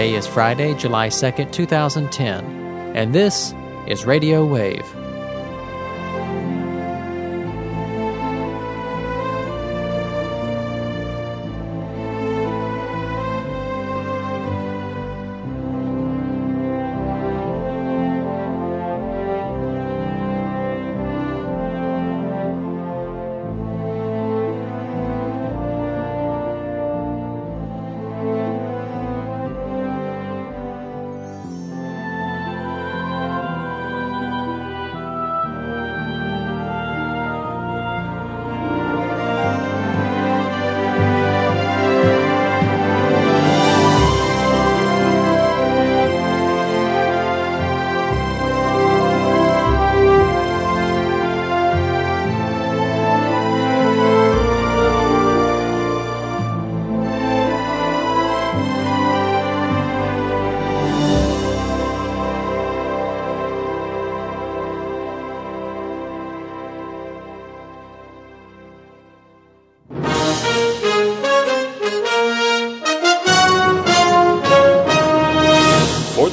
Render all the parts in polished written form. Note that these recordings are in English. Today is Friday, July 2nd, 2010, and this is Radio Wave.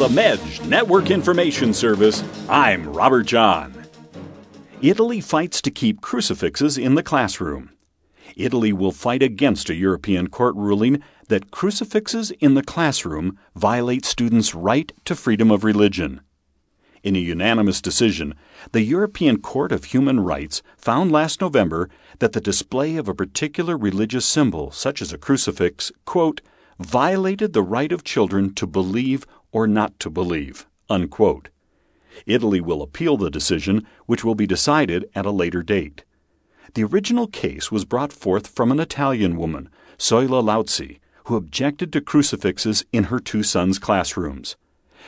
Medj Network Information Service, I'm Robert John. Italy fights to keep crucifixes in the classroom. Italy will fight against a European court ruling that crucifixes in the classroom violate students' right to freedom of religion. In a unanimous decision, the European Court of Human Rights found last November that the display of a particular religious symbol, such as a crucifix, quote, violated the right of children to believe or not to believe, unquote. Italy will appeal the decision, which will be decided at a later date. The original case was brought forth from an Italian woman, Soile Lautsi, who objected to crucifixes in her two sons' classrooms.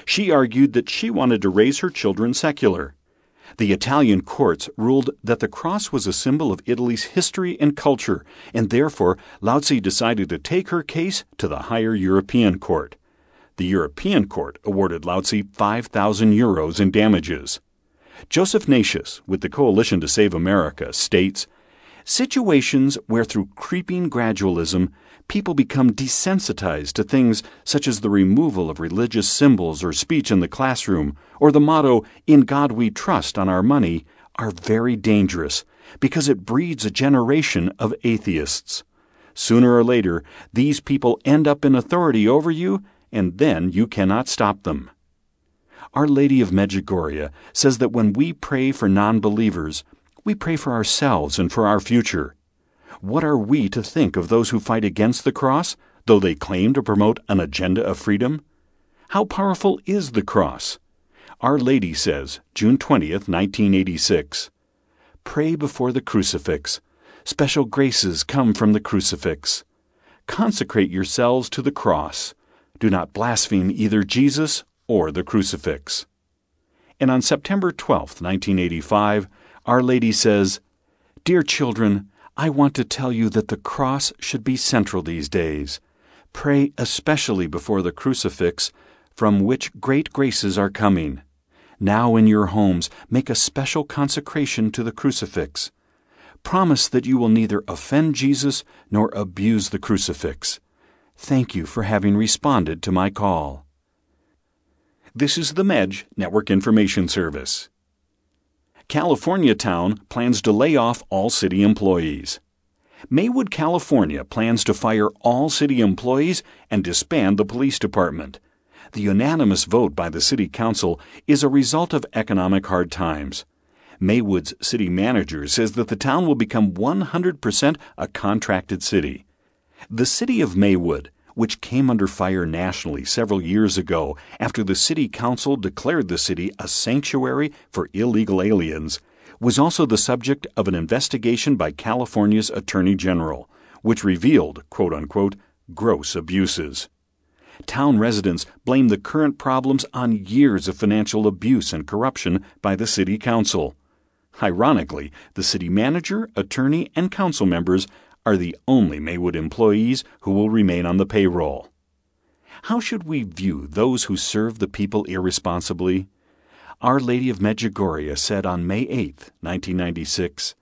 She argued that she wanted to raise her children secular. The Italian courts ruled that the cross was a symbol of Italy's history and culture, and therefore Lautsi decided to take her case to the higher European court. The European court awarded Lautsi 5,000 euros in damages. Joseph Natius, with the Coalition to Save America, states, situations where through creeping gradualism, people become desensitized to things such as the removal of religious symbols or speech in the classroom, or the motto, in God we trust on our money, are very dangerous because it breeds a generation of atheists. Sooner or later, these people end up in authority over you, and then you cannot stop them. Our Lady of Medjugorje says that when we pray for non-believers, we pray for ourselves and for our future. What are we to think of those who fight against the cross, though they claim to promote an agenda of freedom? How powerful is the cross? Our Lady says, June 20th, 1986, pray before the crucifix. Special graces come from the crucifix. Consecrate yourselves to the cross. Do not blaspheme either Jesus or the crucifix. And on September 12, 1985, Our Lady says, dear children, I want to tell you that the cross should be central these days. Pray especially before the crucifix, from which great graces are coming. Now in your homes, make a special consecration to the crucifix. Promise that you will neither offend Jesus nor abuse the crucifix. Thank you for having responded to my call. This is the Medj Network Information Service. California town plans to lay off all city employees. Maywood, California plans to fire all city employees and disband the police department. The unanimous vote by the city council is a result of economic hard times. Maywood's city manager says that the town will become 100% a contracted city. The city of Maywood, which came under fire nationally several years ago after the city council declared the city a sanctuary for illegal aliens, was also the subject of an investigation by California's Attorney General, which revealed, quote-unquote, gross abuses. Town residents blame the current problems on years of financial abuse and corruption by the city council. Ironically, the city manager, attorney, and council members are the only Maywood employees who will remain on the payroll. How should we view those who serve the people irresponsibly? Our Lady of Medjugorje said on May 8, 1996,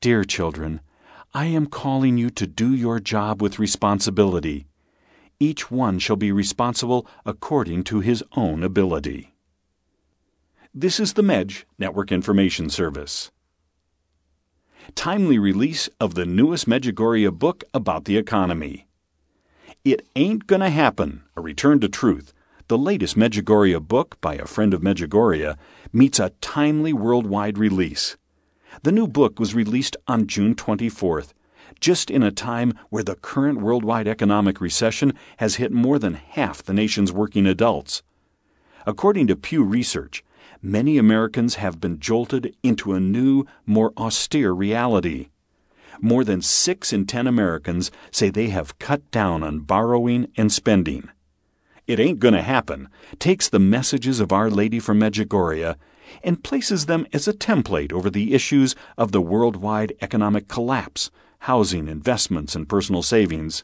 dear children, I am calling you to do your job with responsibility. each one shall be responsible according to his own ability. This is the Medj Network Information Service. Timely release of the newest Medjugorje book about the economy. It Ain't Gonna Happen, A Return to Truth, the latest Medjugorje book by a friend of Medjugorje, meets a timely worldwide release. The new book was released on June 24th, just in a time where the current worldwide economic recession has hit more than half the nation's working adults. According to Pew Research, many Americans have been jolted into a new, more austere reality. More than 6 in 10 Americans say they have cut down on borrowing and spending. It Ain't Gonna Happen takes the messages of Our Lady from Medjugorje and places them as a template over the issues of the worldwide economic collapse, housing, investments, and personal savings,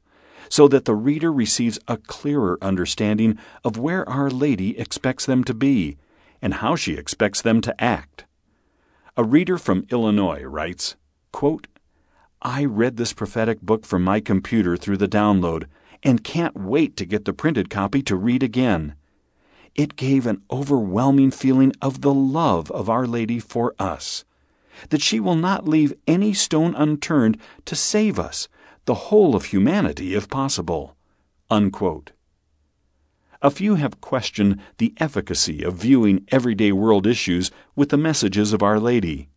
so that the reader receives a clearer understanding of where Our Lady expects them to be and how she expects them to act. A reader from Illinois writes, quote, "I read this prophetic book from my computer through the download and can't wait to get the printed copy to read again. It gave an overwhelming feeling of the love of Our Lady for us, that she will not leave any stone unturned to save us, the whole of humanity if possible." Unquote. A few have questioned the efficacy of viewing everyday world issues with the messages of Our Lady.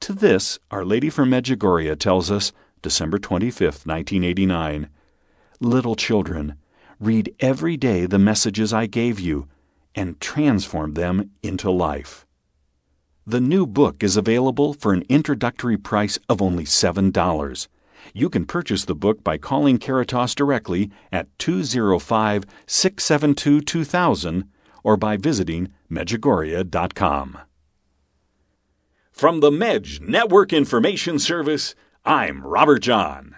To this, Our Lady from Medjugorje tells us, December 25, 1989, "Little children, read every day the messages I gave you and transform them into life." The new book is available for an introductory price of only $7. You can purchase the book by calling Caritas directly at 205-672-2000 or by visiting Medjugorje.com. From the Medj Network Information Service, I'm Robert John.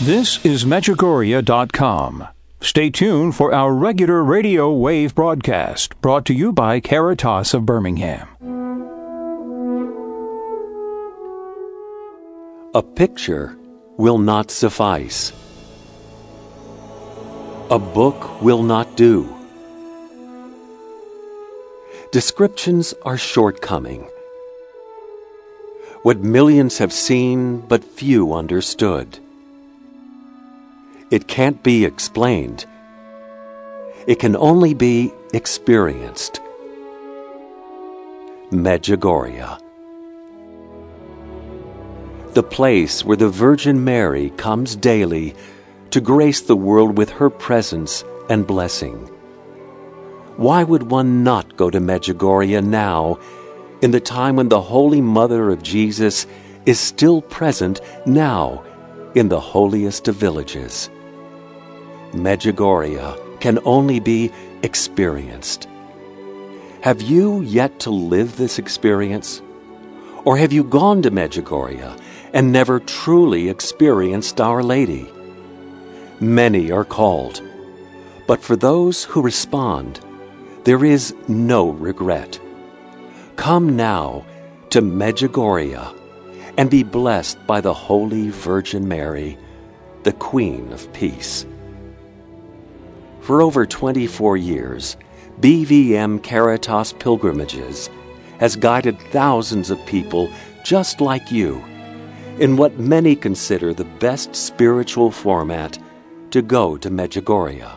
This is Medjugorje.com. Stay tuned for our regular Radio Wave broadcast, brought to you by Caritas of Birmingham. A picture will not suffice. A book will not do. Descriptions are shortcoming. What millions have seen, but few understood. It can't be explained. It can only be experienced. Medjugorje. The place where the Virgin Mary comes daily to grace the world with her presence and blessing. Why would one not go to Medjugorje now, in the time when the Holy Mother of Jesus is still present now in the holiest of villages? Medjugorje can only be experienced. Have you yet to live this experience? Or have you gone to Medjugorje and never truly experienced Our Lady? Many are called, but for those who respond, there is no regret. Come now to Medjugorje and be blessed by the Holy Virgin Mary, the Queen of Peace. For over 24 years, BVM Caritas Pilgrimages has guided thousands of people just like you in what many consider the best spiritual format to go to Medjugorje.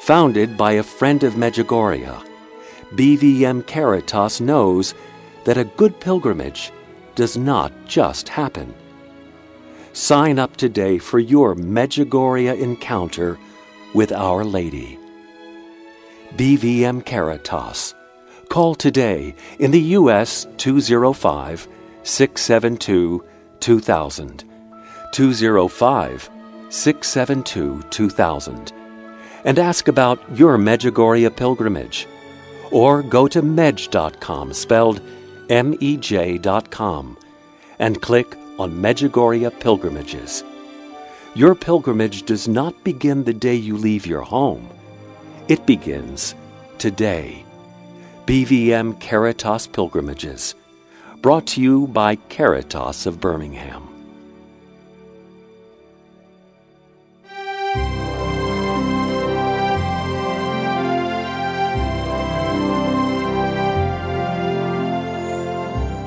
Founded by a friend of Medjugorje, BVM Caritas knows that a good pilgrimage does not just happen. Sign up today for your Medjugorje encounter with Our Lady. BVM Caritas. Call today in the U.S. 205-672-2000. 205-672-2000. And ask about your Medjugorje pilgrimage. Or go to medj.com, spelled MEJ.com, and click on Medjugorje Pilgrimages. Your pilgrimage does not begin the day you leave your home. It begins today. BVM Caritas Pilgrimages, brought to you by Caritas of Birmingham.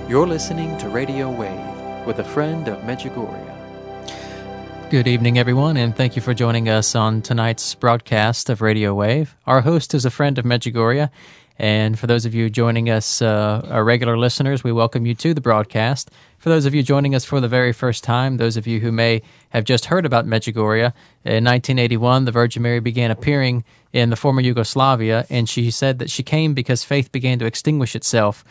You're listening to Radio Wave with a friend of Medjugorje. Good evening, everyone, and thank you for joining us on tonight's broadcast of Radio Wave. Our host is a friend of Medjugorje, and for those of you joining us, our regular listeners, we welcome you to the broadcast. For those of you joining us for the very first time, those of you who may have just heard about Medjugorje, in 1981, the Virgin Mary began appearing in the former Yugoslavia, and she said that she came because faith began to extinguish itself.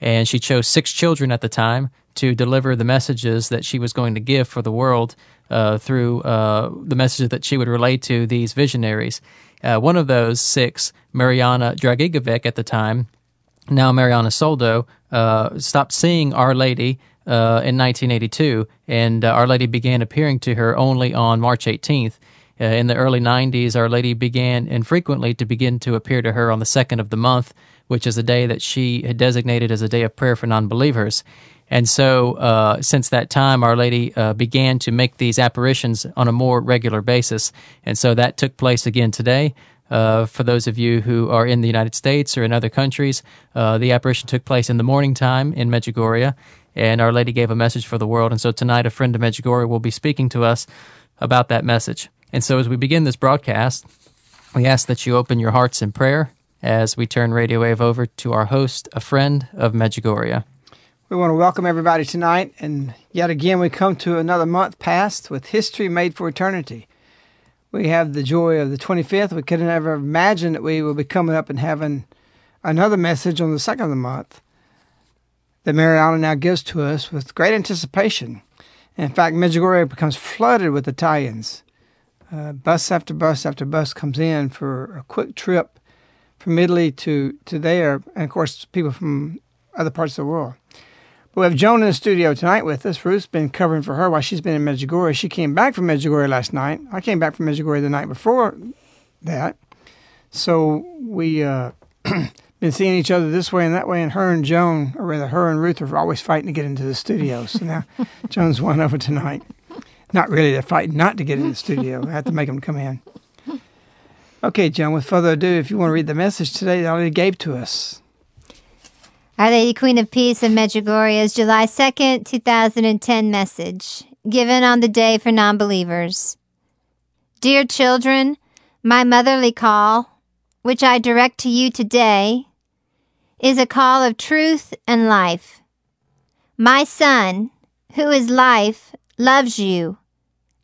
And she chose 6 children at the time to deliver the messages that she was going to give for the world through the messages that she would relay to these visionaries. One of those 6, Mirjana Dragićević at the time, now Mirjana Soldo, stopped seeing Our Lady in 1982, and Our Lady began appearing to her only on March 18th. In the early 90s, Our Lady began infrequently to begin to appear to her on the 2nd of the month, which is a day that she had designated as a day of prayer for non-believers. And so since that time, Our Lady began to make these apparitions on a more regular basis. And so that took place again today. For those of you who are in the United States or in other countries, the apparition took place in the morning time in Medjugorje, and Our Lady gave a message for the world. And so tonight, a friend of Medjugorje will be speaking to us about that message. And so as we begin this broadcast, we ask that you open your hearts in prayer as we turn Radio Wave over to our host, a friend of Medjugorje. We want to welcome everybody tonight, and yet again we come to another month past with history made for eternity. We have the joy of the 25th. We could never imagine that we will be coming up and having another message on the 2nd of the month that Mirjana now gives to us with great anticipation. And in fact, Medjugorje becomes flooded with Italians. Bus after bus after bus comes in for a quick trip from Italy to there, and of course people from other parts of the world. But we have Joan in the studio tonight with us. Ruth's been covering for her while she's been in Medjugorje. She came back from Medjugorje last night. I came back from Medjugorje the night before that. So we been seeing each other this way and that way, and her and Joan, or rather her and Ruth, are always fighting to get into the studio. So now Joan's won over tonight. Not really, they're fighting not to get in the studio. I have to make them come in. Okay, Joan, with further ado, if you want to read the message today that Our Lady gave to us. Our Lady, Queen of Peace of Medjugorje's July 2nd, 2010 message, given on the day for non-believers. Dear children, my motherly call, which I direct to you today, is a call of truth and life. My Son, who is life, loves you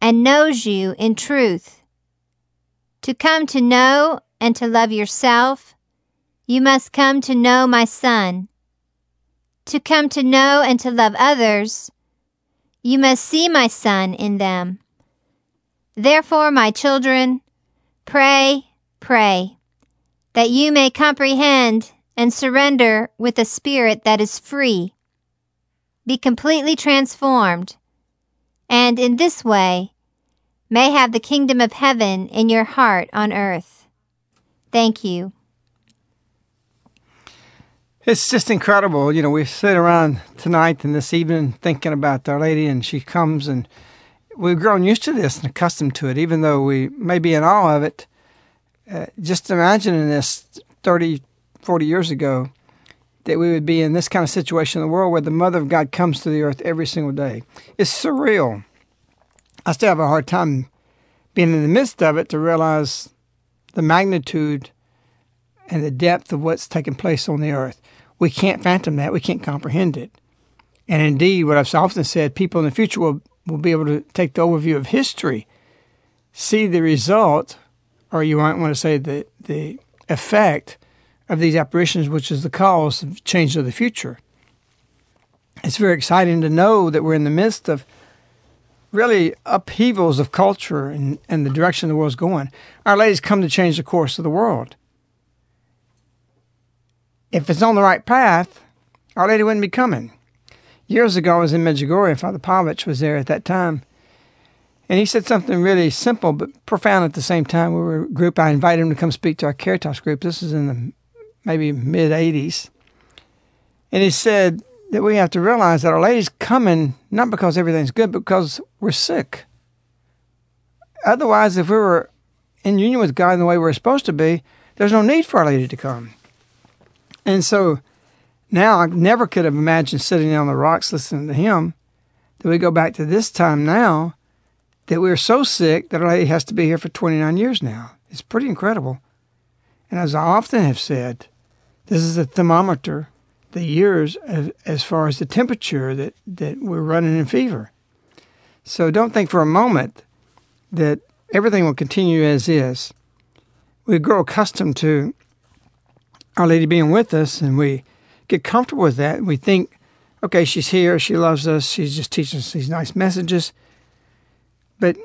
and knows you in truth. To come to know and to love yourself, you must come to know my Son. To come to know and to love others, you must see my Son in them. Therefore, my children, pray, that you may comprehend and surrender with a spirit that is free. Be completely transformed, and in this way, may have the kingdom of heaven in your heart on earth. Thank you. It's just incredible. You know, we sit around tonight and this evening thinking about Our Lady, and she comes, and we've grown used to this and accustomed to it, even though we may be in awe of it. Just imagining this 30, 40 years ago, that we would be in this kind of situation in the world where the Mother of God comes to the earth every single day. It's surreal. I still have a hard time being in the midst of it to realize the magnitude and the depth of what's taking place on the earth. We can't fathom that. We can't comprehend it. And indeed, what I've often said, people in the future will be able to take the overview of history, see the result, or you might want to say the effect of these apparitions, which is the cause of change of the future. It's very exciting to know that we're in the midst of really upheavals of culture and the direction the world's going. Our Lady's come to change the course of the world. If it's on the right path, Our Lady wouldn't be coming. Years ago, I was in Medjugorje. Father Pavlich was there at that time. And he said something really simple but profound at the same time. We were a group. I invited him to come speak to our Caritas group. This is in the maybe mid-80s. And he said that we have to realize that Our Lady's coming not because everything's good, but because we're sick. Otherwise, if we were in union with God in the way we're supposed to be, there's no need for Our Lady to come. And so now I never could have imagined sitting down on the rocks listening to him, that we go back to this time now, that we're so sick that Our Lady has to be here for 29 years now. It's pretty incredible. And as I often have said, this is a thermometer, the years as far as the temperature that we're running in fever. So don't think for a moment that everything will continue as is. We grow accustomed to Our Lady being with us, and we get comfortable with that, and we think, okay, she's here, she loves us, she's just teaching us these nice messages. But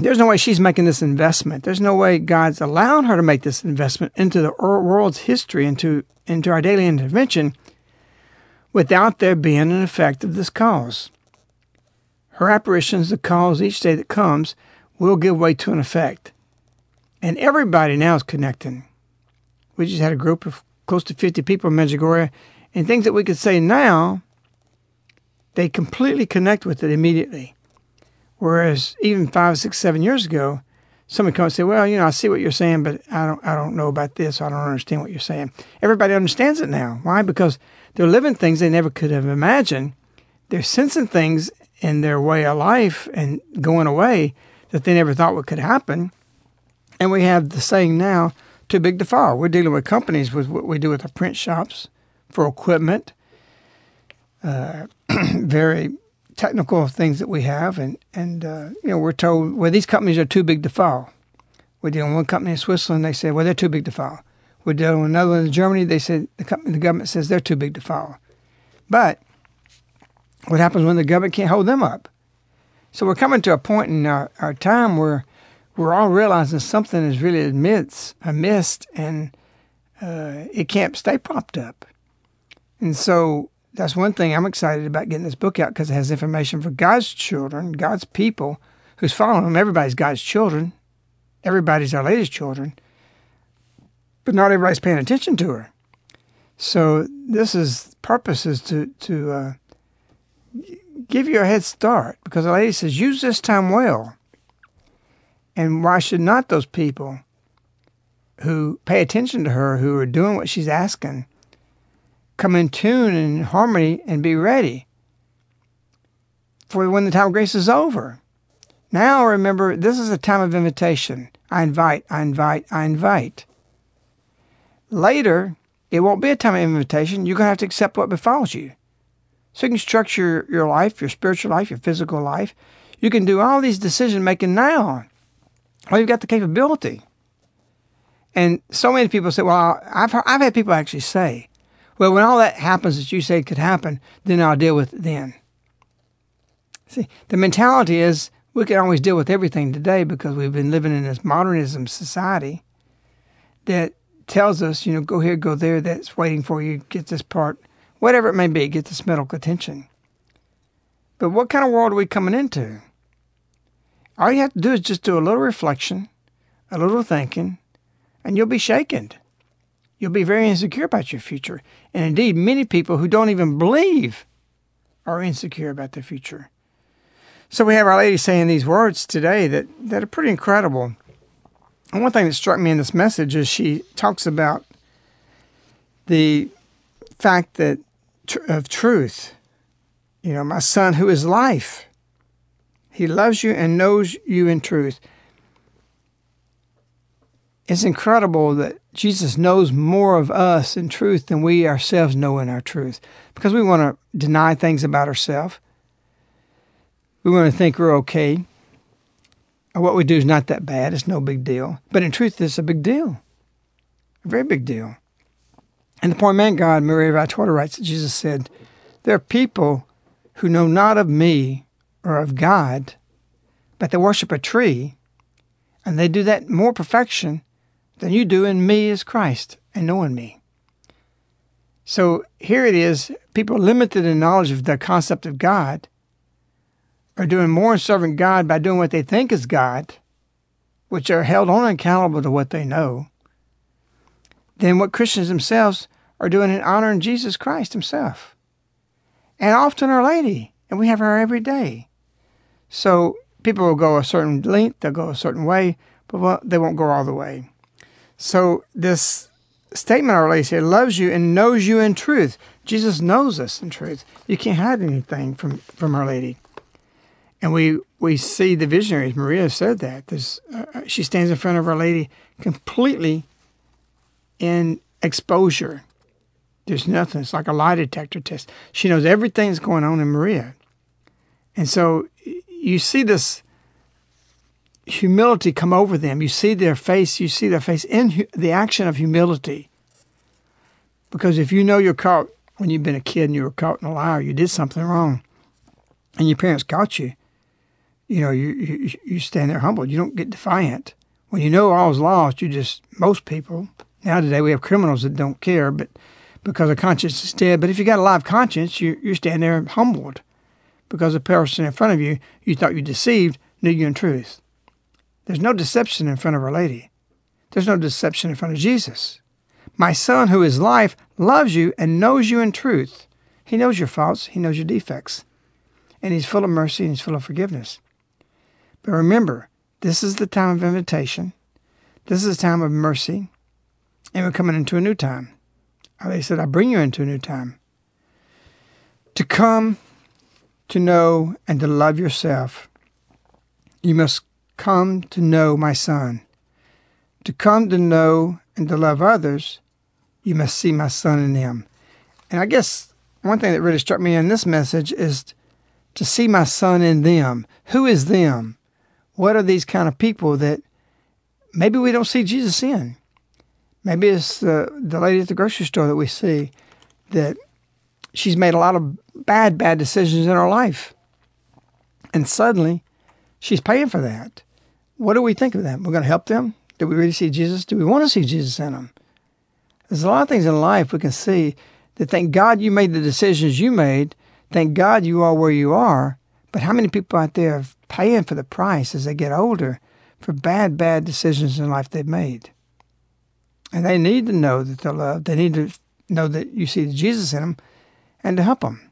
there's no way she's making this investment. There's no way God's allowing her to make this investment into the world's history, into our daily intervention, without there being an effect of this cause. Her apparitions, the cause each day that comes, will give way to an effect. And everybody now is connecting. We just had a group of close to 50 people in Medjugorje, and things that we could say now, they completely connect with it immediately. Whereas even 5, 6, 7 years ago, somebody comes and say, well, you know, I see what you're saying, but I don't know about this. I don't understand what you're saying. Everybody understands it now. Why? Because they're living things they never could have imagined. They're sensing things in their way of life and going away that they never thought what could happen. And we have the saying now, too big to fall. We're dealing with companies with what we do with our print shops for equipment, very technical things that we have, and you know, we're told, well, these companies are too big to fall. We're dealing with one company in Switzerland, they said, well, they're too big to fall. We're dealing with another one in Germany, they said, the government says they're too big to fall. But what happens when the government can't hold them up? So we're coming to a point in our time where we're all realizing something is really amiss, and it can't stay propped up. And so that's one thing I'm excited about getting this book out, because it has information for God's children, God's people who's following him. Everybody's God's children. Everybody's Our Lady's children. But not everybody's paying attention to her. So purpose is to give you a head start, because Our Lady says, use this time well. And why should not those people who pay attention to her, who are doing what she's asking, come in tune and harmony and be ready for when the time of grace is over. Now remember, this is a time of invitation. I invite, I invite, I invite. Later, it won't be a time of invitation. You're going to have to accept what befalls you. So you can structure your life, your spiritual life, your physical life. You can do all these decision making now. Well, you've got the capability. And so many people say, well, I've had people actually say, well, when all that happens that you say could happen, then I'll deal with it then. See, the mentality is we can always deal with everything today, because we've been living in this modernism society that tells us, you know, go here, go there, that's waiting for you, get this part, whatever it may be, get this medical attention. But what kind of world are we coming into? All you have to do is just do a little reflection, a little thinking, and you'll be shaken. You'll be very insecure about your future. And indeed, many people who don't even believe are insecure about their future. So we have Our Lady saying these words today that are pretty incredible. And one thing that struck me in this message is she talks about the fact that of truth. You know, my son who is life. He loves you and knows you in truth. It's incredible that Jesus knows more of us in truth than we ourselves know in our truth, because we want to deny things about ourselves. We want to think we're okay. What we do is not that bad. It's no big deal. But in truth, it's a big deal, a very big deal. And the poor man God, Maria Valtorta, writes that Jesus said, there are people who know not of me or of God, but they worship a tree, and they do that more perfection than you do in me as Christ and knowing me. So here it is, people limited in knowledge of the concept of God are doing more in serving God by doing what they think is God, which are held only accountable to what they know, than what Christians themselves are doing in honoring Jesus Christ himself. and often Our Lady, and we have her every day. So people will go a certain length, they'll go a certain way, but they won't go all the way. So this statement Our Lady said, loves you and knows you in truth. Jesus knows us in truth. You can't hide anything from Our Lady. And we see the visionaries. Maria said that. She stands in front of Our Lady completely in exposure. There's nothing. It's like a lie detector test. She knows everything that's going on in Maria. And so you see this humility come over them. You see their face. You see their face in the action of humility. Because if you know you're caught, when you've been a kid and you were caught in a lie or you did something wrong, and your parents caught you, you know, you stand there humbled. You don't get defiant. When you know all's lost, most people, now today we have criminals that don't care, but because a conscience is dead. But if you got a live conscience, you stand there humbled because the person in front of you, you thought you deceived, knew you in truth. There's no deception in front of Our Lady. There's no deception in front of Jesus. My Son, who is life, loves you and knows you in truth. He knows your faults. He knows your defects. And he's full of mercy and he's full of forgiveness. But remember, this is the time of invitation. This is the time of mercy. And we're coming into a new time. They said, I bring you into a new time. To come, to know, and to love yourself, you must come to know my Son. To come to know and to love others, you must see my Son in them. And I guess one thing that really struck me in this message is to see my Son in them. Who is them? What are these kind of people that maybe we don't see Jesus in? Maybe it's the lady at the grocery store that we see that she's made a lot of bad decisions in her life. And suddenly, she's paying for that. What do we think of that? We're going to help them? Do we really see Jesus? Do we want to see Jesus in them? There's a lot of things in life we can see that thank God you made the decisions you made. Thank God you are where you are. But how many people out there are paying for the price as they get older for bad decisions in life they've made? And they need to know that they're loved. They need to know that you see Jesus in them and to help them.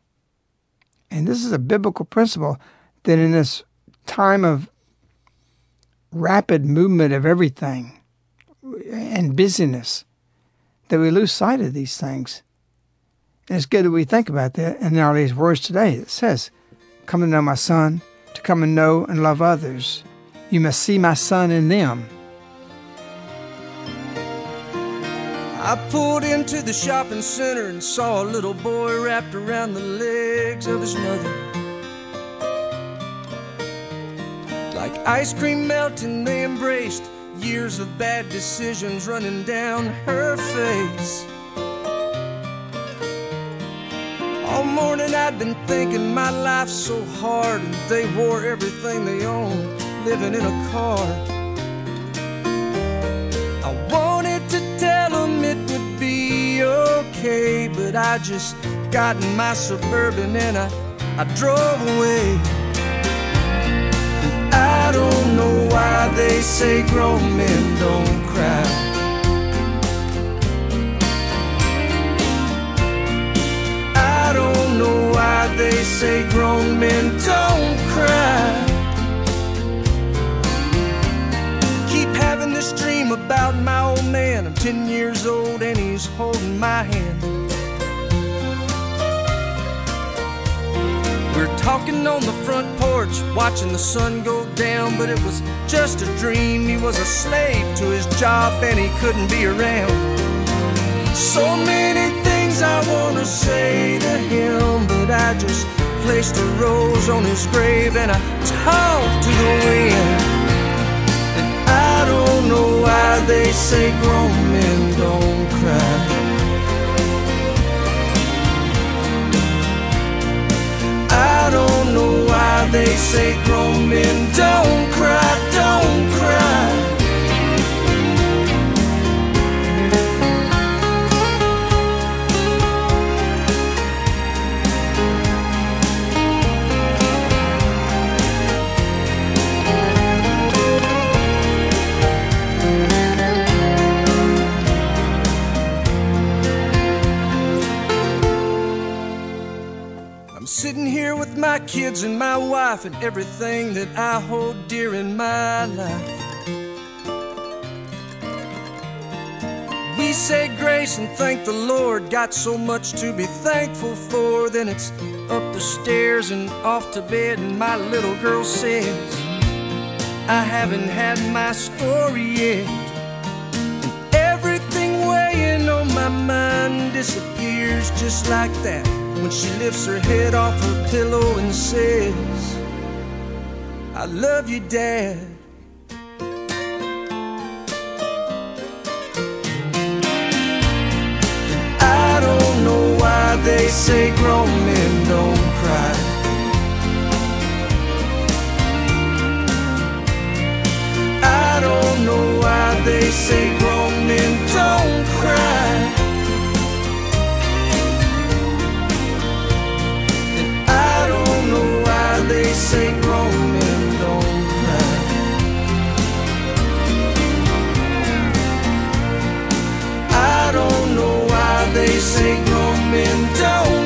And this is a biblical principle that in this time of rapid movement of everything and busyness, that we lose sight of these things. And it's good that we think about that. And there are these words today that says, come to know my Son, to come and know and love others. You must see my Son in them. I pulled into the shopping center and saw a little boy wrapped around the legs of his mother. Like ice cream melting, they embraced years of bad decisions running down her face. All morning I'd been thinking my life's so hard, and they wore everything they owned, living in a car. I wanted to tell them it would be okay, but I just got in my Suburban and I drove away. I don't know why they say grown men don't cry. I don't know why they say grown men don't cry. Having this dream about my old man. I'm 10 years old and he's holding my hand. We're talking on the front porch, watching the sun go down, but it was just a dream. He was a slave to his job and he couldn't be around. So many things I want to say to him, but I just placed a rose on his grave and I talked to the wind. I don't know why they say grown men don't cry. I don't know why they say grown men don't cry, don't cry. sitting here with my kids and my wife and everything that I hold dear in my life. We say grace and thank the Lord, got so much to be thankful for. Then it's up the stairs and off to bed, and my little girl says, I haven't had my story yet. And everything weighing on my mind disappears just like that, when she lifts her head off her pillow and says, I love you, Dad. I don't know why they say grown men don't cry. I don't know why they say grown men don't cry. They say grown men don't cry. I don't know why they say grown men don't cry.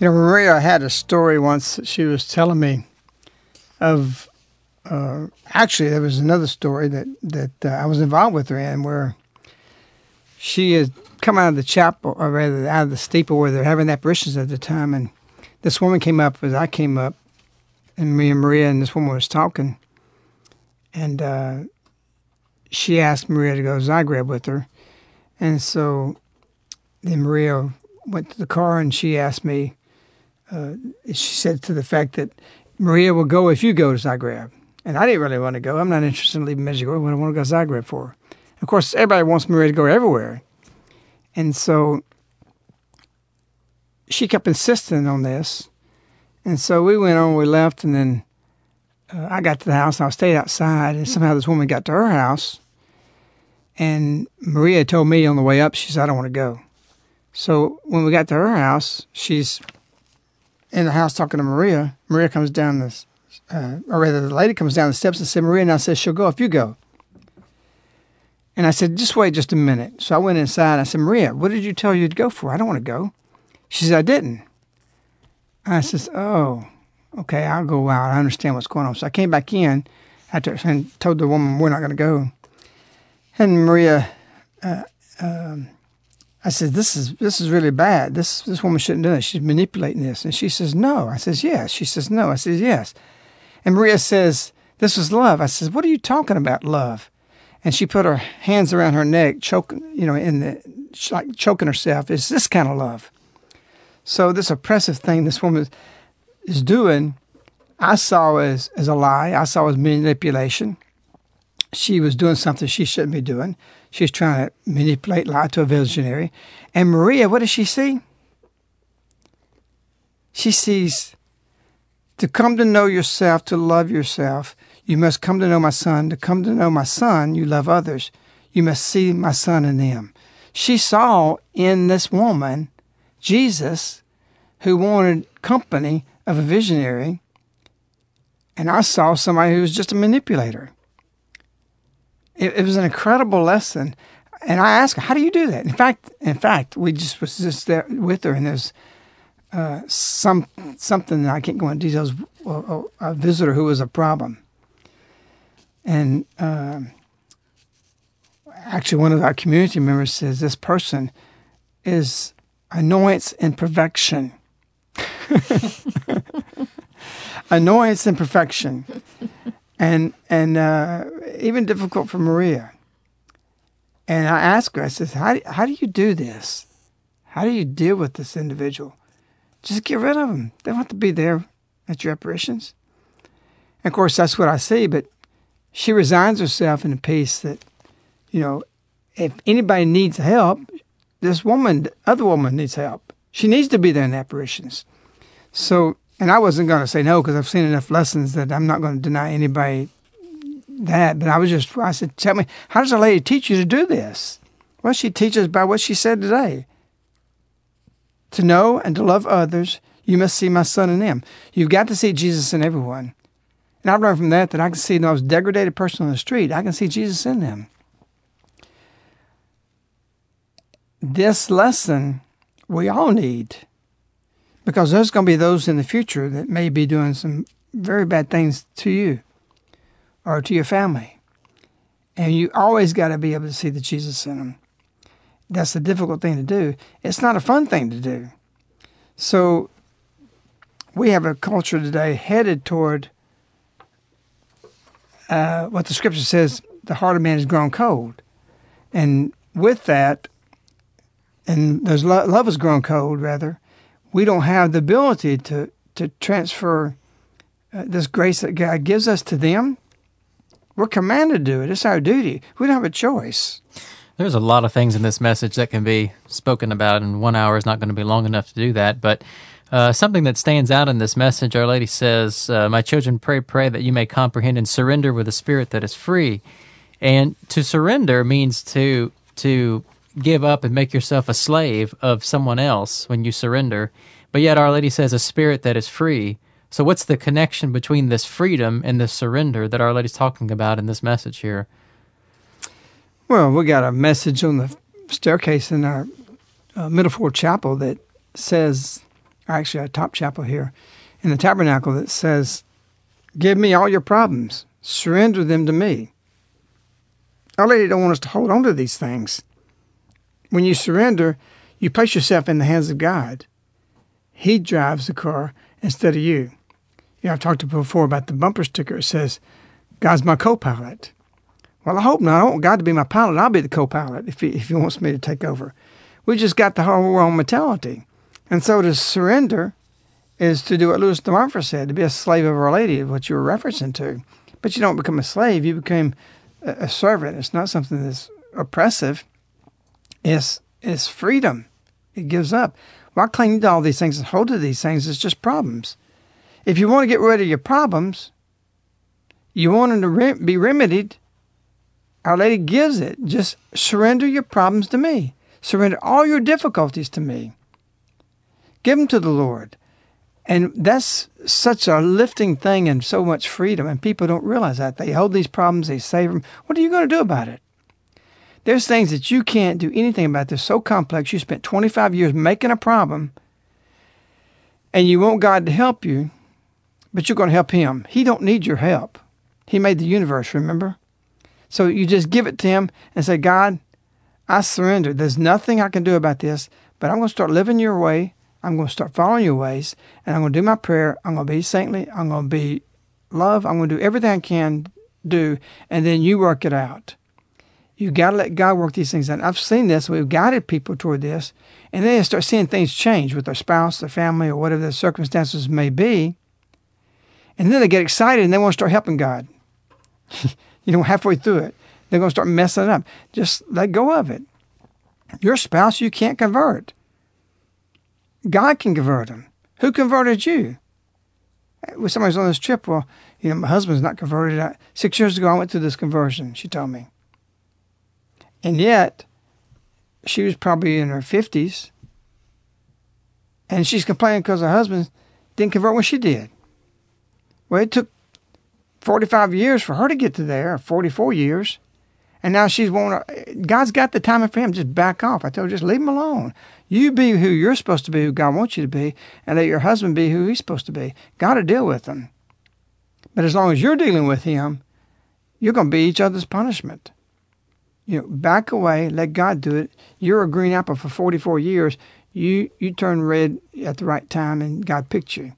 You know, Maria had a story once that she was telling me of, actually there was another story that I was involved with her in, where she had come out of the chapel, or rather out of the steeple where they're having apparitions at the time, and this woman came up as I came up, and me and Maria and this woman was talking, and she asked Maria to go to Zagreb with her, and so then Maria went to the car and she asked me, she said to the fact that Maria will go if you go to Zagreb. And I didn't really want to go. I'm not interested in leaving Medjugorje. What I want to go to Zagreb for. Of course, everybody wants Maria to go everywhere. And so she kept insisting on this. And so we went on, we left, and then I got to the house. And I stayed outside, and somehow this woman got to her house. And Maria told me on the way up, she said, I don't want to go. So when we got to her house, she's in the house talking to Maria. Maria comes down the, or rather the lady comes down the steps and said, Maria now says she'll go if you go. And I said, just wait just a minute. So I went inside. I said, Maria, what did you tell you to go for? I don't want to go. She said, I didn't. I says, oh, okay, I'll go out. I understand what's going on. So I came back in and told the woman, we're not going to go. And Maria, I said, this is really bad. This woman shouldn't do it. She's manipulating this. And she says, no. I says, yes. She says, no. I says, yes. And Maria says, this was love. I says, what are you talking about, love? And she put her hands around her neck, choking, you know, like choking herself. It's this kind of love. So this oppressive thing this woman is doing, I saw as a lie. I saw as manipulation. She was doing something she shouldn't be doing. She's trying to manipulate, lie to a visionary. And Maria, what does she see? She sees, to come to know yourself, to love yourself, you must come to know my son. To come to know my son, you love others. You must see my son in them. She saw in this woman, Jesus, who wanted company of a visionary. And I saw somebody who was just a manipulator. It was an incredible lesson, and I asked her, "How do you do that?" In fact, we just was just there with her, and there's something I can't go into details. A visitor who was a problem, and actually, one of our community members says this person is annoyance and perfection. Annoyance and perfection. And even difficult for Maria. And I asked her, I said, how do you do this? How do you deal with this individual? Just get rid of them. They don't have to be there at your apparitions. And of course, that's what I see. But she resigns herself in a peace that, you know, if anybody needs help, this woman, the other woman needs help. She needs to be there in apparitions. So... and I wasn't going to say no because I've seen enough lessons that I'm not going to deny anybody that. But I said, tell me, how does a lady teach you to do this? Well, she teaches by what she said today. To know and to love others, you must see my son in them. You've got to see Jesus in everyone. And I've learned from that I can see the most degraded person on the street. I can see Jesus in them. This lesson we all need, because there's going to be those in the future that may be doing some very bad things to you or to your family. And you always got to be able to see the Jesus in them. That's a difficult thing to do. It's not a fun thing to do. So we have a culture today headed toward what the scripture says, the heart of man has grown cold. And with that, and there's love has grown cold, rather, we don't have the ability to transfer this grace that God gives us to them. We're commanded to do it. It's our duty. We don't have a choice. There's a lot of things in this message that can be spoken about, and 1 hour is not going to be long enough to do that, but something that stands out in this message, Our Lady says, my children, pray that you may comprehend and surrender with a spirit that is free. And to surrender means to give up and make yourself a slave of someone else when you surrender. But yet Our Lady says a spirit that is free. So what's the connection between this freedom and this surrender that Our Lady's talking about in this message here? Well, we got a message on the staircase in our middle floor chapel that says, actually our top chapel here, in the tabernacle that says, give me all your problems, surrender them to me. Our Lady don't want us to hold on to these things. When you surrender, you place yourself in the hands of God. He drives the car instead of you. You know, I've talked before about the bumper sticker. It says, God's my co-pilot. Well, I hope not. I want God to be my pilot. I'll be the co-pilot if he wants me to take over. We just got the whole wrong mentality. And so to surrender is to do what Louis de Montfort said, to be a slave of Our Lady, what you were referencing to. But you don't become a slave. You become a servant. It's not something that's oppressive. It's freedom. It gives up. Why cling to all these things and hold to these things? It's just problems. If you want to get rid of your problems, you want them to be remedied, Our Lady gives it. Just surrender your problems to me. Surrender all your difficulties to me. Give them to the Lord. And that's such a lifting thing and so much freedom, and people don't realize that. They hold these problems, they save them. What are you going to do about it? There's things that you can't do anything about. They're so complex. You spent 25 years making a problem, and you want God to help you, but you're going to help him. He don't need your help. He made the universe, remember? So you just give it to him and say, God, I surrender. There's nothing I can do about this, but I'm going to start living your way. I'm going to start following your ways, and I'm going to do my prayer. I'm going to be saintly. I'm going to be love. I'm going to do everything I can do, and then you work it out. You've got to let God work these things out. I've seen this. We've guided people toward this, and then they start seeing things change with their spouse, their family, or whatever their circumstances may be, and then they get excited, and they want to start helping God. You know, halfway through it, they're going to start messing up. Just let go of it. Your spouse, you can't convert. God can convert them. Who converted you? Somebody's on this trip. Well, you know, my husband's not converted. 6 years ago, I went through this conversion, she told me. And yet, she was probably in her 50s, and she's complaining because her husband didn't convert when she did. Well, it took 45 years for her to get to there, 44 years, and now she's wanting. God's got the timing for him. Just back off. I told her, just leave him alone. You be who you're supposed to be, who God wants you to be, and let your husband be who he's supposed to be. God will deal with him. But as long as you're dealing with him, you're going to be each other's punishment. You know, back away, let God do it. You're a green apple for 44 years. You turn red at the right time, and God picked you.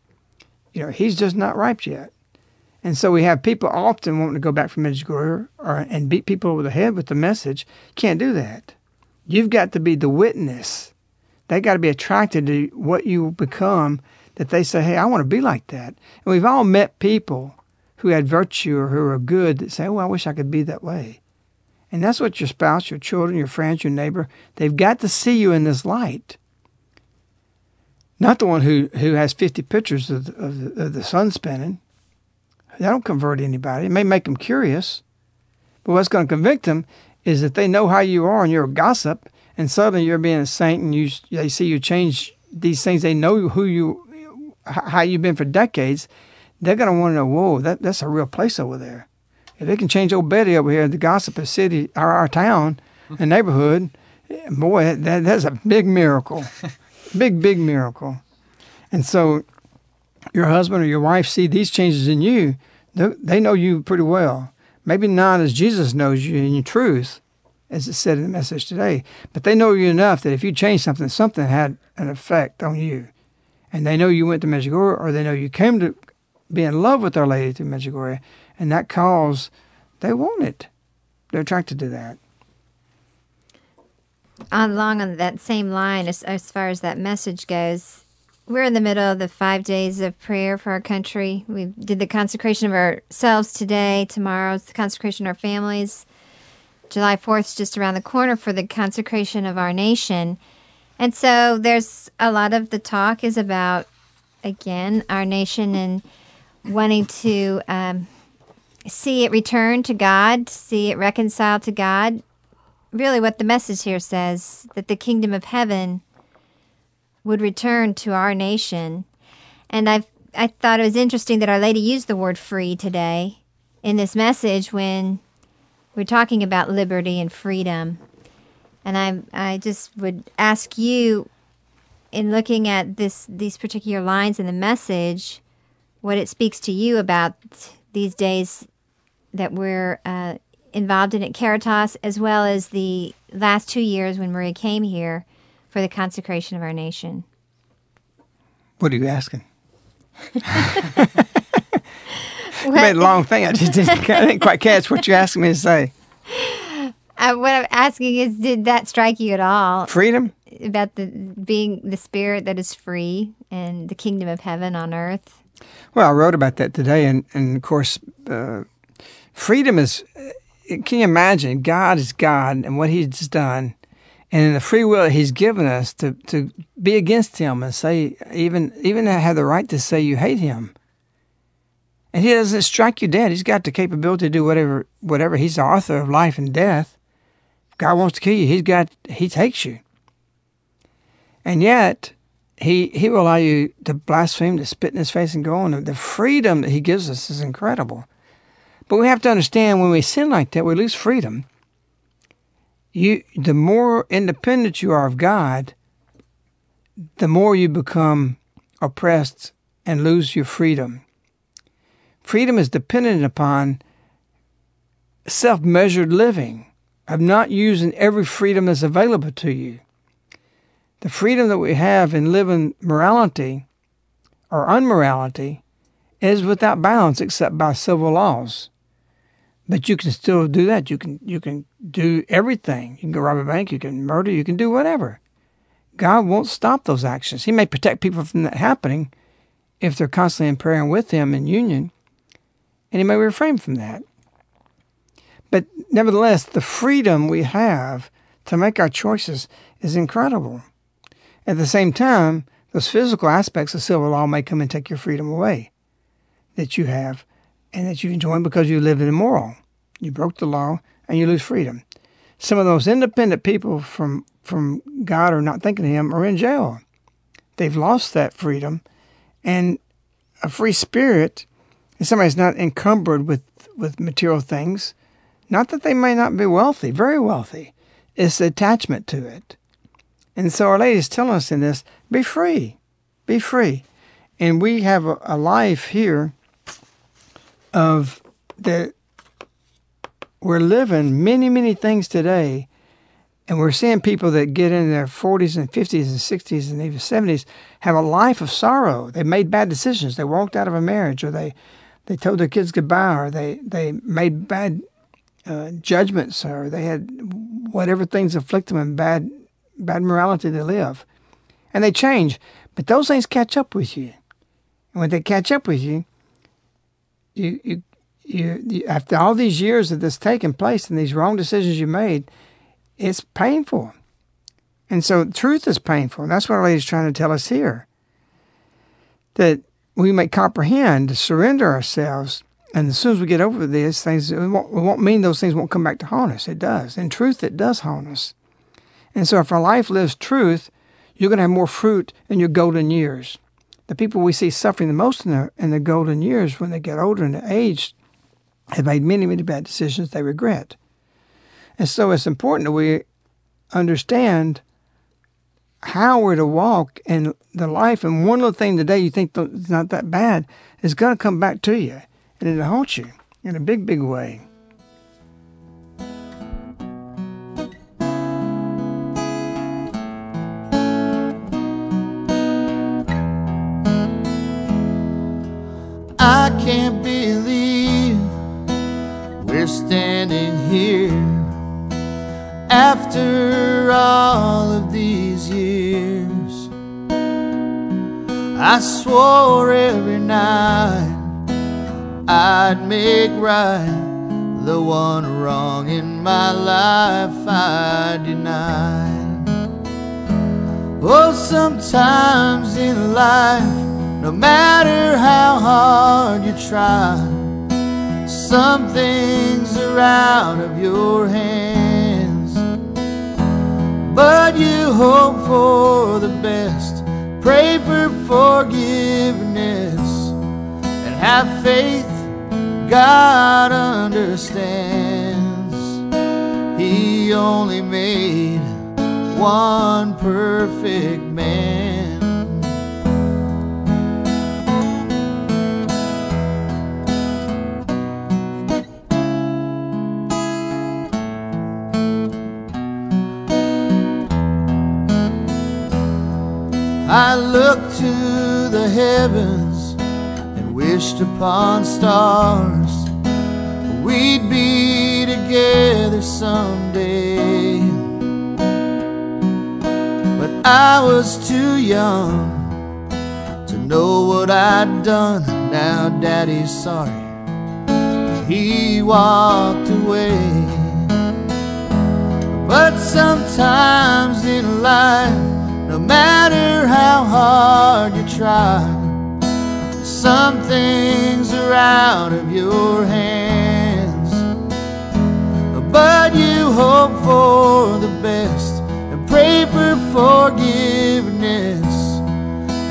You know, he's just not ripe yet. And so we have people often wanting to go back from Medjugorje and beat people over the head with the message. Can't do that. You've got to be the witness. They got to be attracted to what you become, that they say, hey, I want to be like that. And we've all met people who had virtue or who are good that say, oh, I wish I could be that way. And that's what your spouse, your children, your friends, your neighbor, they've got to see you in this light. Not the one who has 50 pictures of the sun spinning. They don't convert anybody. It may make them curious, but what's going to convict them is that they know how you are and you're a gossip, and suddenly you're being a saint, and they see you change these things, they know who you, how you've been for decades. They're going to want to know, whoa, that's a real place over there. If they can change old Betty over here, the gossip of city, or our town, and neighborhood, boy, that's a big miracle. Big miracle. And so your husband or your wife see these changes in you. They know you pretty well. Maybe not as Jesus knows you in your truth, as it said in the message today, but they know you enough that if you change something, something had an effect on you. And they know you went to Medjugorje, or they know you came to be in love with Our Lady through Medjugorje, and that cause, they want it. They're attracted to that. Along on that same line, as far as that message goes, we're in the middle of the 5 days of prayer for our country. We did the consecration of ourselves today. Tomorrow's the consecration of our families. July 4th is just around the corner for the consecration of our nation. And so there's a lot of the talk is about, again, our nation and wanting to see it return to God, see it reconciled to God. Really what the message here says, that the kingdom of heaven would return to our nation. And I thought it was interesting that Our Lady used the word free today in this message when we're talking about liberty and freedom. And I just would ask you, in looking at these particular lines in the message, what it speaks to you about these days that we're involved in at Caritas, as well as the last 2 years when Maria came here for the consecration of our nation. What are you asking? It's a long thing. I didn't quite catch what you're asking me to say. What I'm asking is, did that strike you at all? Freedom? About the spirit that is free and the kingdom of heaven on earth? Well, I wrote about that today, and of course, freedom is, can you imagine, God is God and what he's done, and in the free will that he's given us to be against him and say, even have the right to say you hate him. And he doesn't strike you dead. He's got the capability to do whatever. He's the author of life and death. If God wants to kill you, he takes you. And yet, he will allow you to blaspheme, to spit in his face and go on. The freedom that he gives us is incredible. But we have to understand, when we sin like that, we lose freedom. The more independent you are of God, the more you become oppressed and lose your freedom. Freedom is dependent upon self-measured living, of not using every freedom that's available to you. The freedom that we have in living morality or unmorality is without bounds except by civil laws. But you can still do that. You can do everything. You can go rob a bank. You can murder. You can do whatever. God won't stop those actions. He may protect people from that happening if they're constantly in prayer and with him in union. And he may refrain from that. But nevertheless, the freedom we have to make our choices is incredible. At the same time, those physical aspects of civil law may come and take your freedom away that you have and that you enjoy because you lived immoral. You broke the law and you lose freedom. Some of those independent people from God, or not thinking of him, are in jail. They've lost that freedom. And a free spirit, and somebody's not encumbered with material things, not that they may not be wealthy, very wealthy, it's the attachment to it. And so Our Lady is telling us in this, be free, be free. And we have a life here of that we're living many, many things today, and we're seeing people that get in their 40s and 50s and 60s and even 70s have a life of sorrow. They made bad decisions. They walked out of a marriage, or they told their kids goodbye, or they made bad judgments, or they had whatever things afflict them in bad morality they live. And they change. But those things catch up with you. And when they catch up with you, you after all these years of this taking place and these wrong decisions you made, it's painful. And so truth is painful. And that's what Our Lady's trying to tell us here, that we may comprehend, to surrender ourselves, and as soon as we get over these things, it won't mean those things won't come back to haunt us. It does. In truth, it does haunt us. And so if our life lives truth, you're going to have more fruit in your golden years. The people we see suffering the most in their golden years, when they get older and aged, have made many, many bad decisions they regret. And so it's important that we understand how we're to walk in the life. And one little thing today you think is not that bad is going to come back to you, and it'll haunt you in a big, big way. I can't believe we're standing here after all of these years. I swore every night I'd make right the one wrong in my life I denied. Oh, sometimes in life, no matter how hard you try, some things are out of your hands. But you hope for the best, pray for forgiveness, and have faith God understands. He only made one perfect man. I looked to the heavens and wished upon stars we'd be together someday. But I was too young to know what I'd done. Now Daddy's sorry, he walked away. But sometimes in life, no matter how hard you try, some things are out of your hands. But you hope for the best and pray for forgiveness,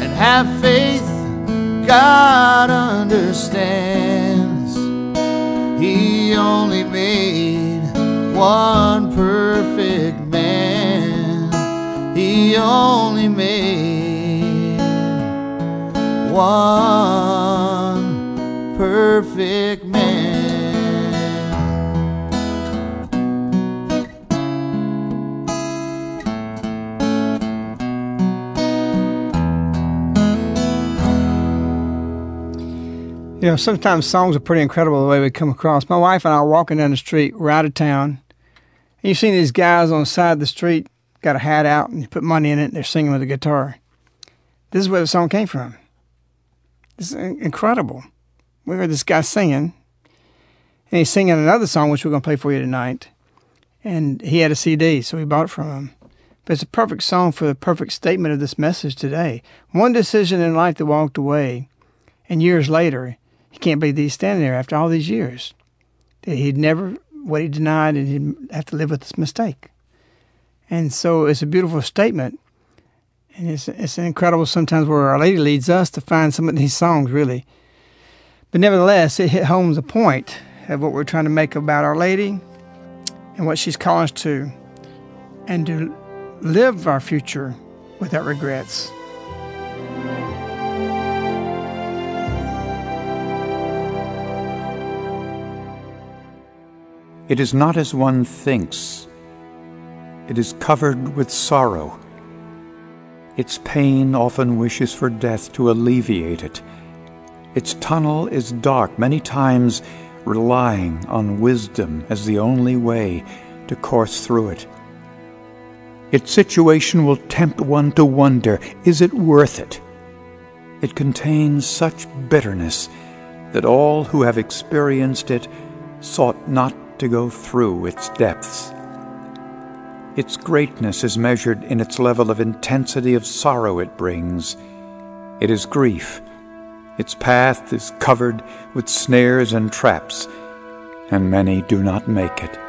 and have faith God understands. He only made one perfect man. He only made one perfect man. You know, sometimes songs are pretty incredible the way we come across. My wife and I are walking down the street, we're out of town, and you've seen these guys on the side of the street, got a hat out, and you put money in it, and they're singing with a guitar. This is where the song came from. It's incredible. We heard this guy singing, and he's singing another song, which we're going to play for you tonight. And he had a CD, so we bought it from him. But it's a perfect song for the perfect statement of this message today. One decision in life that walked away, and years later, he can't believe that he's standing there after all these years, that he'd never, what he denied, and he'd have to live with this mistake. And so it's a beautiful statement, and it's incredible sometimes where Our Lady leads us to find some of these songs, really. But nevertheless, it hit home the point of what we're trying to make about Our Lady and what she's calling us to, and to live our future without regrets. It is not as one thinks. It is covered with sorrow. Its pain often wishes for death to alleviate it. Its tunnel is dark, many times relying on wisdom as the only way to course through it. Its situation will tempt one to wonder, is it worth it? It contains such bitterness that all who have experienced it sought not to go through its depths. Its greatness is measured in its level of intensity of sorrow it brings. It is grief. Its path is covered with snares and traps, and many do not make it.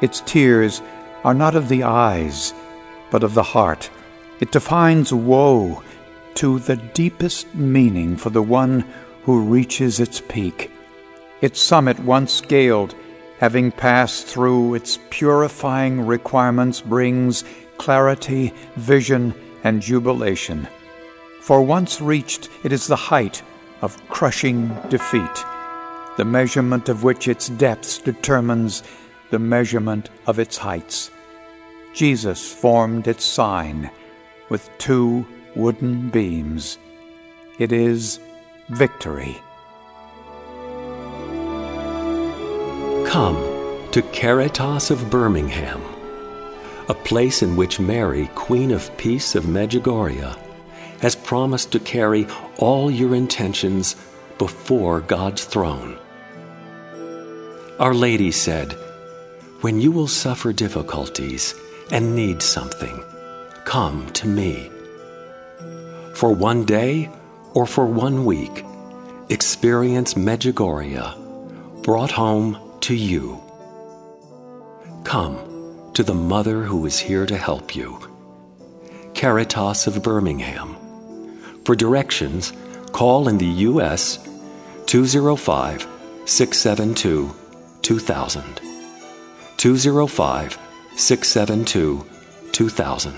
Its tears are not of the eyes, but of the heart, It defines woe to the deepest meaning for the one who reaches its peak, its summit once scaled, having passed through its purifying requirements, brings clarity, vision, and jubilation. For once reached, it is the height of crushing defeat, the measurement of which its depths determines the measurement of its heights. Jesus formed its sign with 2 wooden beams. It is victory. Come to Caritas of Birmingham, a place in which Mary, Queen of Peace of Medjugorje, has promised to carry all your intentions before God's throne. Our Lady said, "When you will suffer difficulties and need something, come to me." For one day or for 1 week, experience Medjugorje, brought home to you. Come to the Mother who is here to help you. Caritas of Birmingham. For directions, call in the U.S. 205-672-2000. 205-672-2000.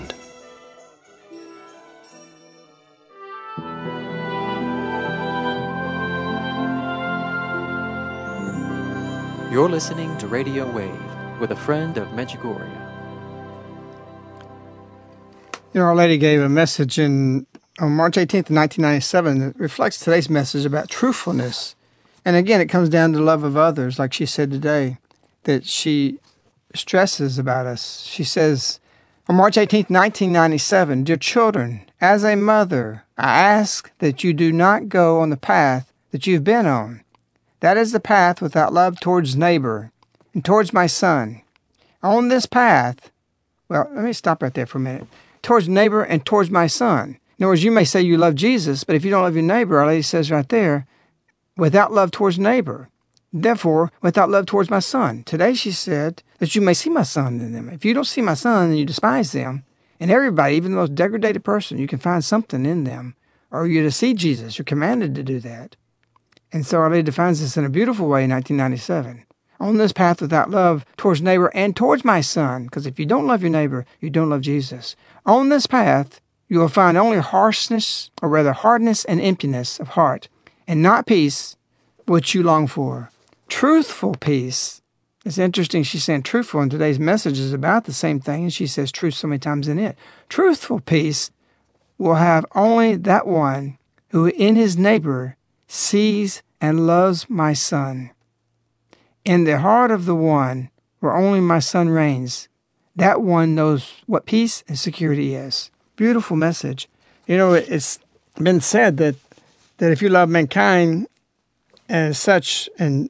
You're listening to Radio Wave with a friend of Medjugorje. You know, Our Lady gave a message on March 18th, 1997 that reflects today's message about truthfulness. And again, it comes down to love of others, like she said today, that she stresses about us. She says, on March 18th, 1997, "Dear children, as a mother, I ask that you do not go on the path that you've been on. That is the path without love towards neighbor and towards my son. On this path," well, let me stop right there for a minute, "towards neighbor and towards my son." In other words, you may say you love Jesus, but if you don't love your neighbor, Our Lady says right there, without love towards neighbor, therefore without love towards my son. Today she said that you may see my son in them. If you don't see my son, then you despise them. And everybody, even the most degraded person, you can find something in them. Or you're to see Jesus. You're commanded to do that. And so Our Lady defines this in a beautiful way in 1997. On this path without love towards neighbor and towards my son, because if you don't love your neighbor, you don't love Jesus. On this path, you will find only harshness, or rather hardness and emptiness of heart, and not peace, which you long for. Truthful peace. It's interesting she's saying truthful, and today's message is about the same thing, and she says truth so many times in it. Truthful peace will have only that one who in his neighbor sees and loves my son. In the heart of the one where only my son reigns, that one knows what peace and security is. Beautiful message. You know, it's been said that if you love mankind as such, you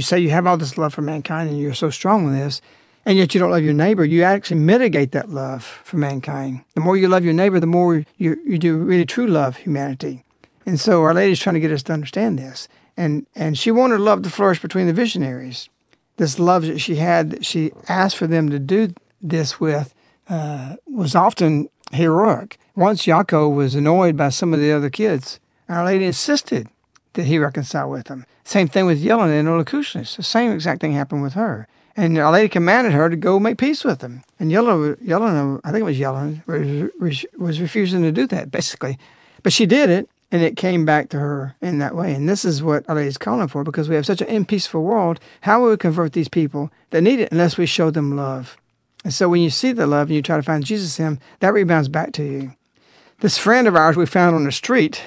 say you have all this love for mankind and you're so strong in this, and yet you don't love your neighbor, you actually mitigate that love for mankind. The more you love your neighbor, the more you do really true love humanity. And so Our Lady's trying to get us to understand this. And she wanted love to flourish between the visionaries. This love that she had, that she asked for them to do this with, was often heroic. Once Yaakov was annoyed by some of the other kids. Our Lady insisted that he reconcile with them. Same thing with Yelena and Ola Kushnis. The same exact thing happened with her. And Our Lady commanded her to go make peace with them. And Yelena, I think it was Yelena, was refusing to do that, basically. But she did it. And it came back to her in that way. And this is what Our Lady's calling for, because we have such an unpeaceful world. How will we convert these people that need it unless we show them love? And so when you see the love and you try to find Jesus in him, that rebounds back to you. This friend of ours we found on the street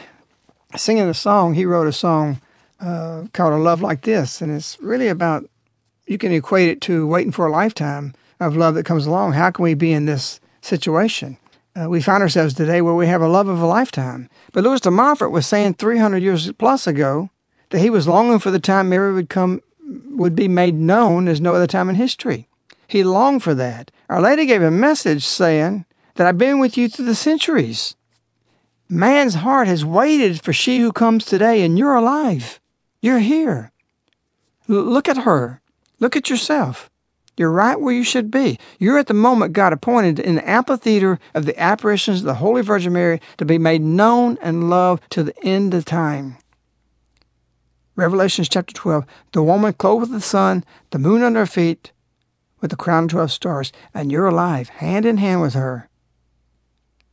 singing a song. He wrote a song called A Love Like This. And it's really about, you can equate it to waiting for a lifetime of love that comes along. How can we be in this situation? We find ourselves today where we have a love of a lifetime. But Louis de Montfort was saying 300 years plus ago that he was longing for the time Mary would be made known as no other time in history. He longed for that. Our Lady gave a message saying that I've been with you through the centuries. Man's heart has waited for she who comes today, and you're alive. You're here. Look at her. Look at yourself. You're right where you should be. You're at the moment God appointed in the amphitheater of the apparitions of the Holy Virgin Mary to be made known and loved to the end of time. Revelation chapter 12, the woman clothed with the sun, the moon under her feet, with a crown of 12 stars, and you're alive, hand in hand with her.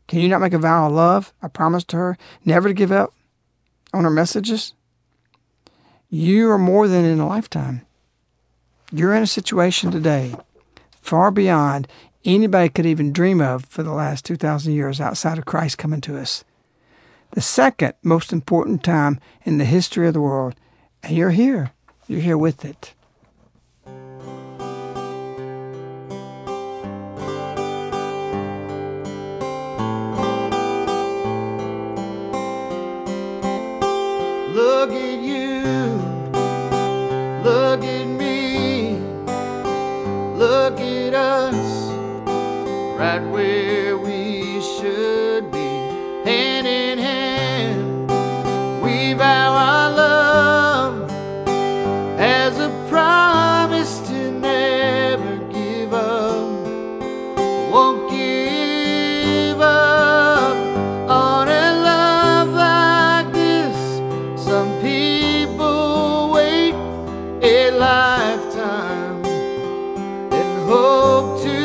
Can you not make a vow of love, a promise to her, never to give up on her messages? You are more than in a lifetime. You're in a situation today far beyond anybody could even dream of for the last 2,000 years outside of Christ coming to us. The second most important time in the history of the world, and you're here. You're here with it. Look at you. Look at me. Look at us. Right where we should be. Hand in hand. We vow our love as a promise to never give up. Won't give up on a love like this. Some people wait a lifetime and hope to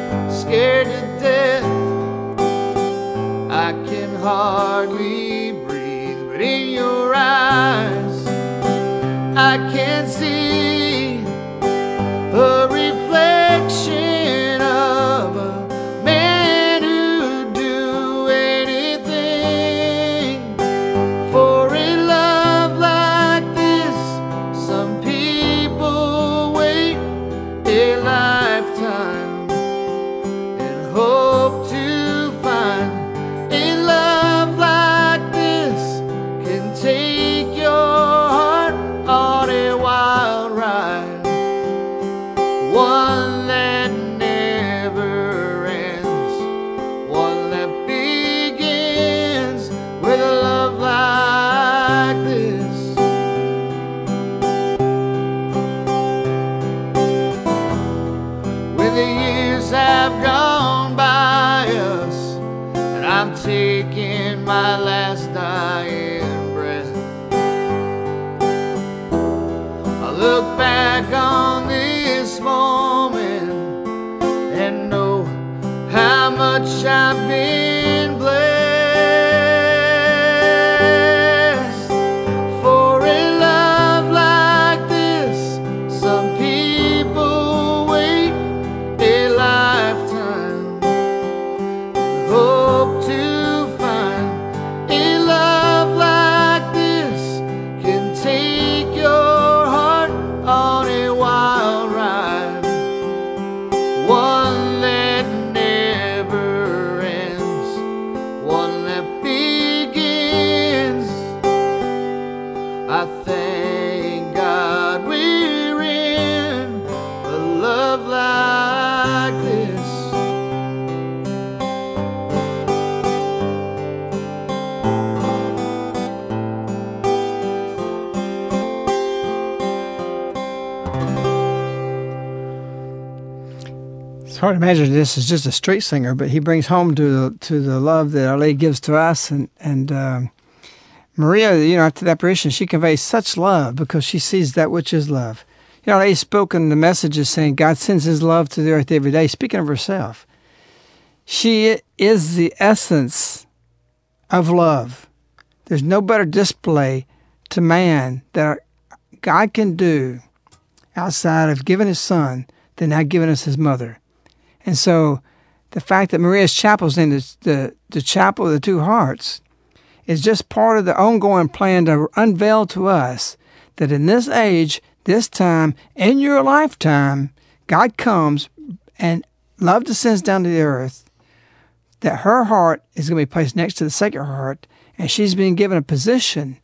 I've been blessed for a love like this. Some people wait a lifetime and hope to find a love like this can take your heart on a wild ride. One that it's hard to imagine this is just a street singer, but he brings home to the love that Our Lady gives to us. And Maria, after the apparition, she conveys such love because she sees that which is love. Our Lady's spoken the messages saying God sends His love to the earth every day, speaking of herself. She is the essence of love. There's no better display to man that God can do outside of giving His Son than now giving us His mother. And so the fact that Maria's chapel's in the chapel of the two hearts is just part of the ongoing plan to unveil to us that in this age, this time, in your lifetime, God comes and love descends down to the earth, that her heart is going to be placed next to the Sacred Heart, and she's being given a position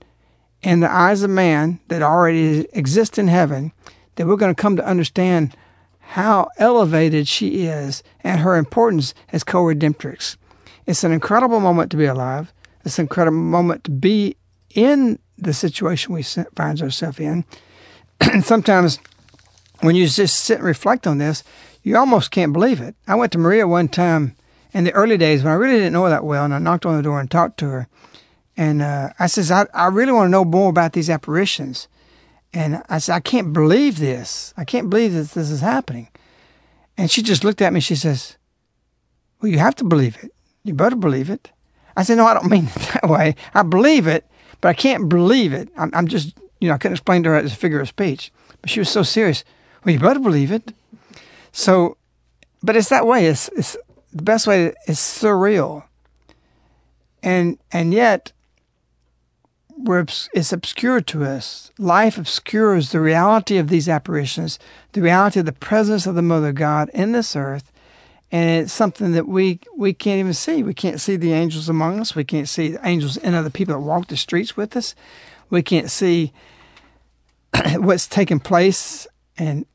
in the eyes of man that already exists in heaven, that we're going to come to understand how elevated she is and her importance as co-redemptrix. It's an incredible moment to be alive. It's an incredible moment to be in the situation we find ourselves in. And sometimes when you just sit and reflect on this, you almost can't believe it. I went to Maria one time in the early days when I really didn't know her that well, and I knocked on the door and talked to her. And I says, I really want to know more about these apparitions. And I said, I can't believe this. I can't believe that this is happening. And she just looked at me. She says, well, you have to believe it. You better believe it. I said, no, I don't mean it that way. I believe it, but I can't believe it. I'm just, I couldn't explain to her as a figure of speech. But she was so serious. Well, you better believe it. So, but it's that way. It's the best way. It's surreal. And yet, it's obscure to us. Life obscures the reality of these apparitions, the reality of the presence of the Mother God in this earth, and it's something that we can't even see. We can't see the angels among us. We can't see the angels and other people that walk the streets with us. We can't see what's taking place and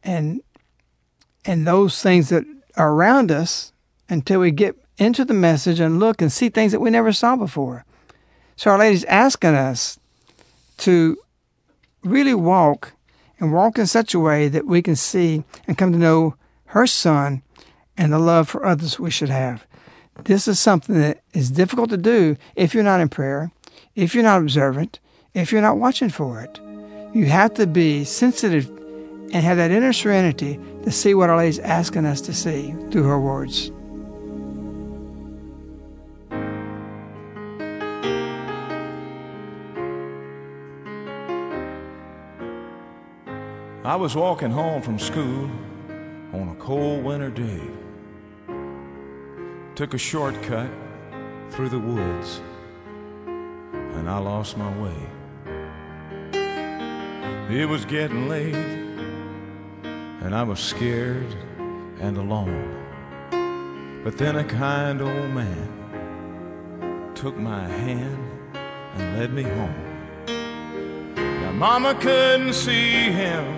those things that are around us until we get into the message and look and see things that we never saw before. So Our Lady's asking us to really walk, and walk in such a way that we can see and come to know her Son and the love for others we should have. This is something that is difficult to do if you're not in prayer, if you're not observant, if you're not watching for it. You have to be sensitive and have that inner serenity to see what Our Lady's asking us to see through her words. I was walking home from school on a cold winter day. Took a shortcut through the woods, and I lost my way. It was getting late, and I was scared and alone. But then a kind old man took my hand and led me home. Now Mama couldn't see him,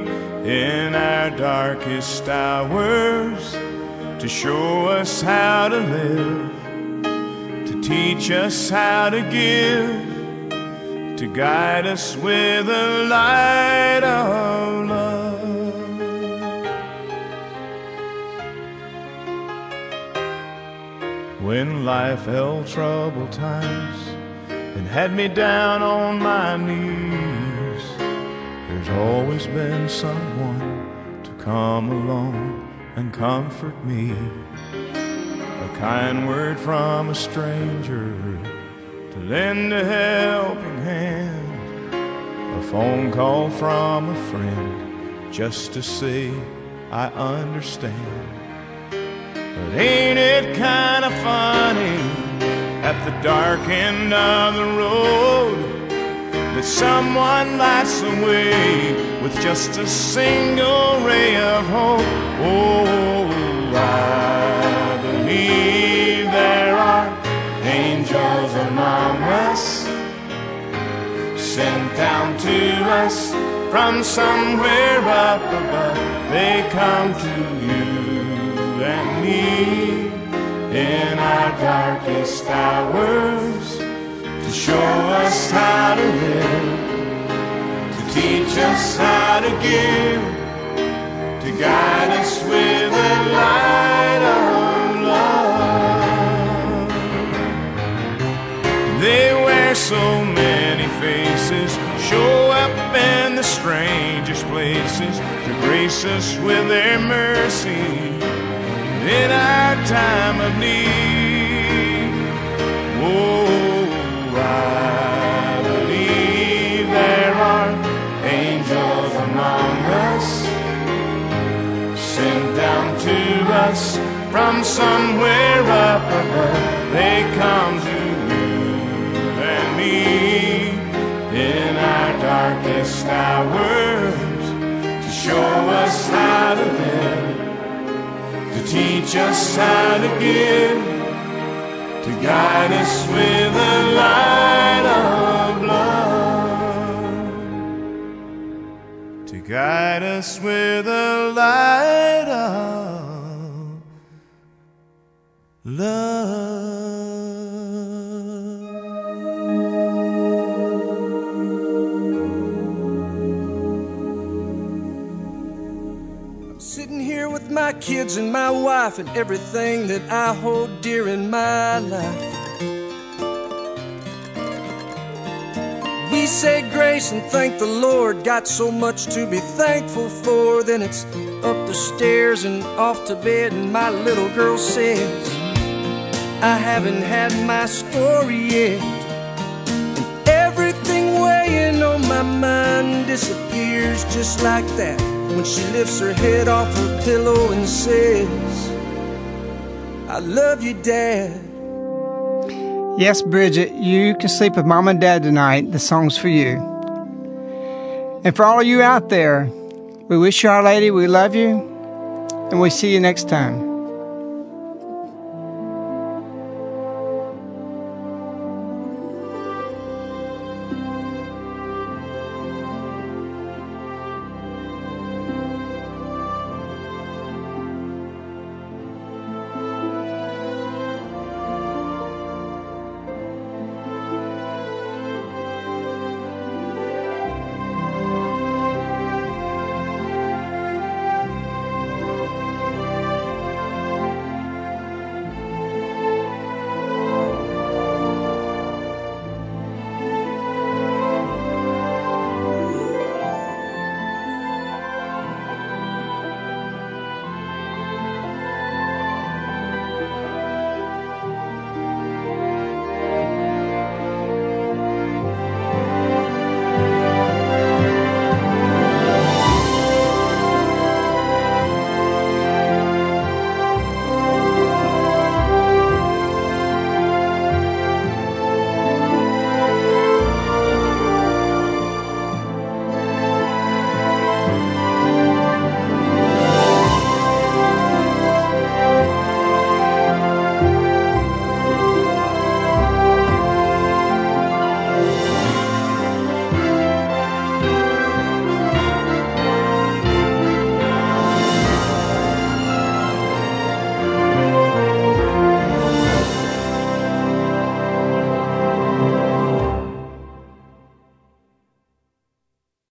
in our darkest hours to show us how to live, to teach us how to give, to guide us with the light of love. When life held troubled times and had me down on my knees, there's always been someone to come along and comfort me. A kind word from a stranger to lend a helping hand. A phone call from a friend just to say I understand. But ain't it kind of funny at the dark end of the road that someone lights the way with just a single ray of hope. Oh, I believe there are angels among us, sent down to us from somewhere up above. They come to you and me in our darkest hours to show us how to live, to teach us how to give, to guide us with the light of love. They wear so faces to grace us with their mercy in our time of need. Oh, I believe there are angels among us, sent down to us from somewhere up above. They come to you and me in our darkest hours, to show us how to live, to teach us how to give, to guide us with the light of love, to guide us with the light of love. My kids and my wife and everything that I hold dear in my life. We say grace and thank the Lord, got so much to be thankful for. Then it's up the stairs and off to bed, and my little girl says, I haven't had my story yet. And everything weighing on my mind disappears just like that, when she lifts her head off her pillow and says, I love you, Dad. Yes, Bridget, you can sleep with Mom and Dad tonight. The song's for you. And for all of you out there, we wish you Our Lady, we love you, and we see you next time.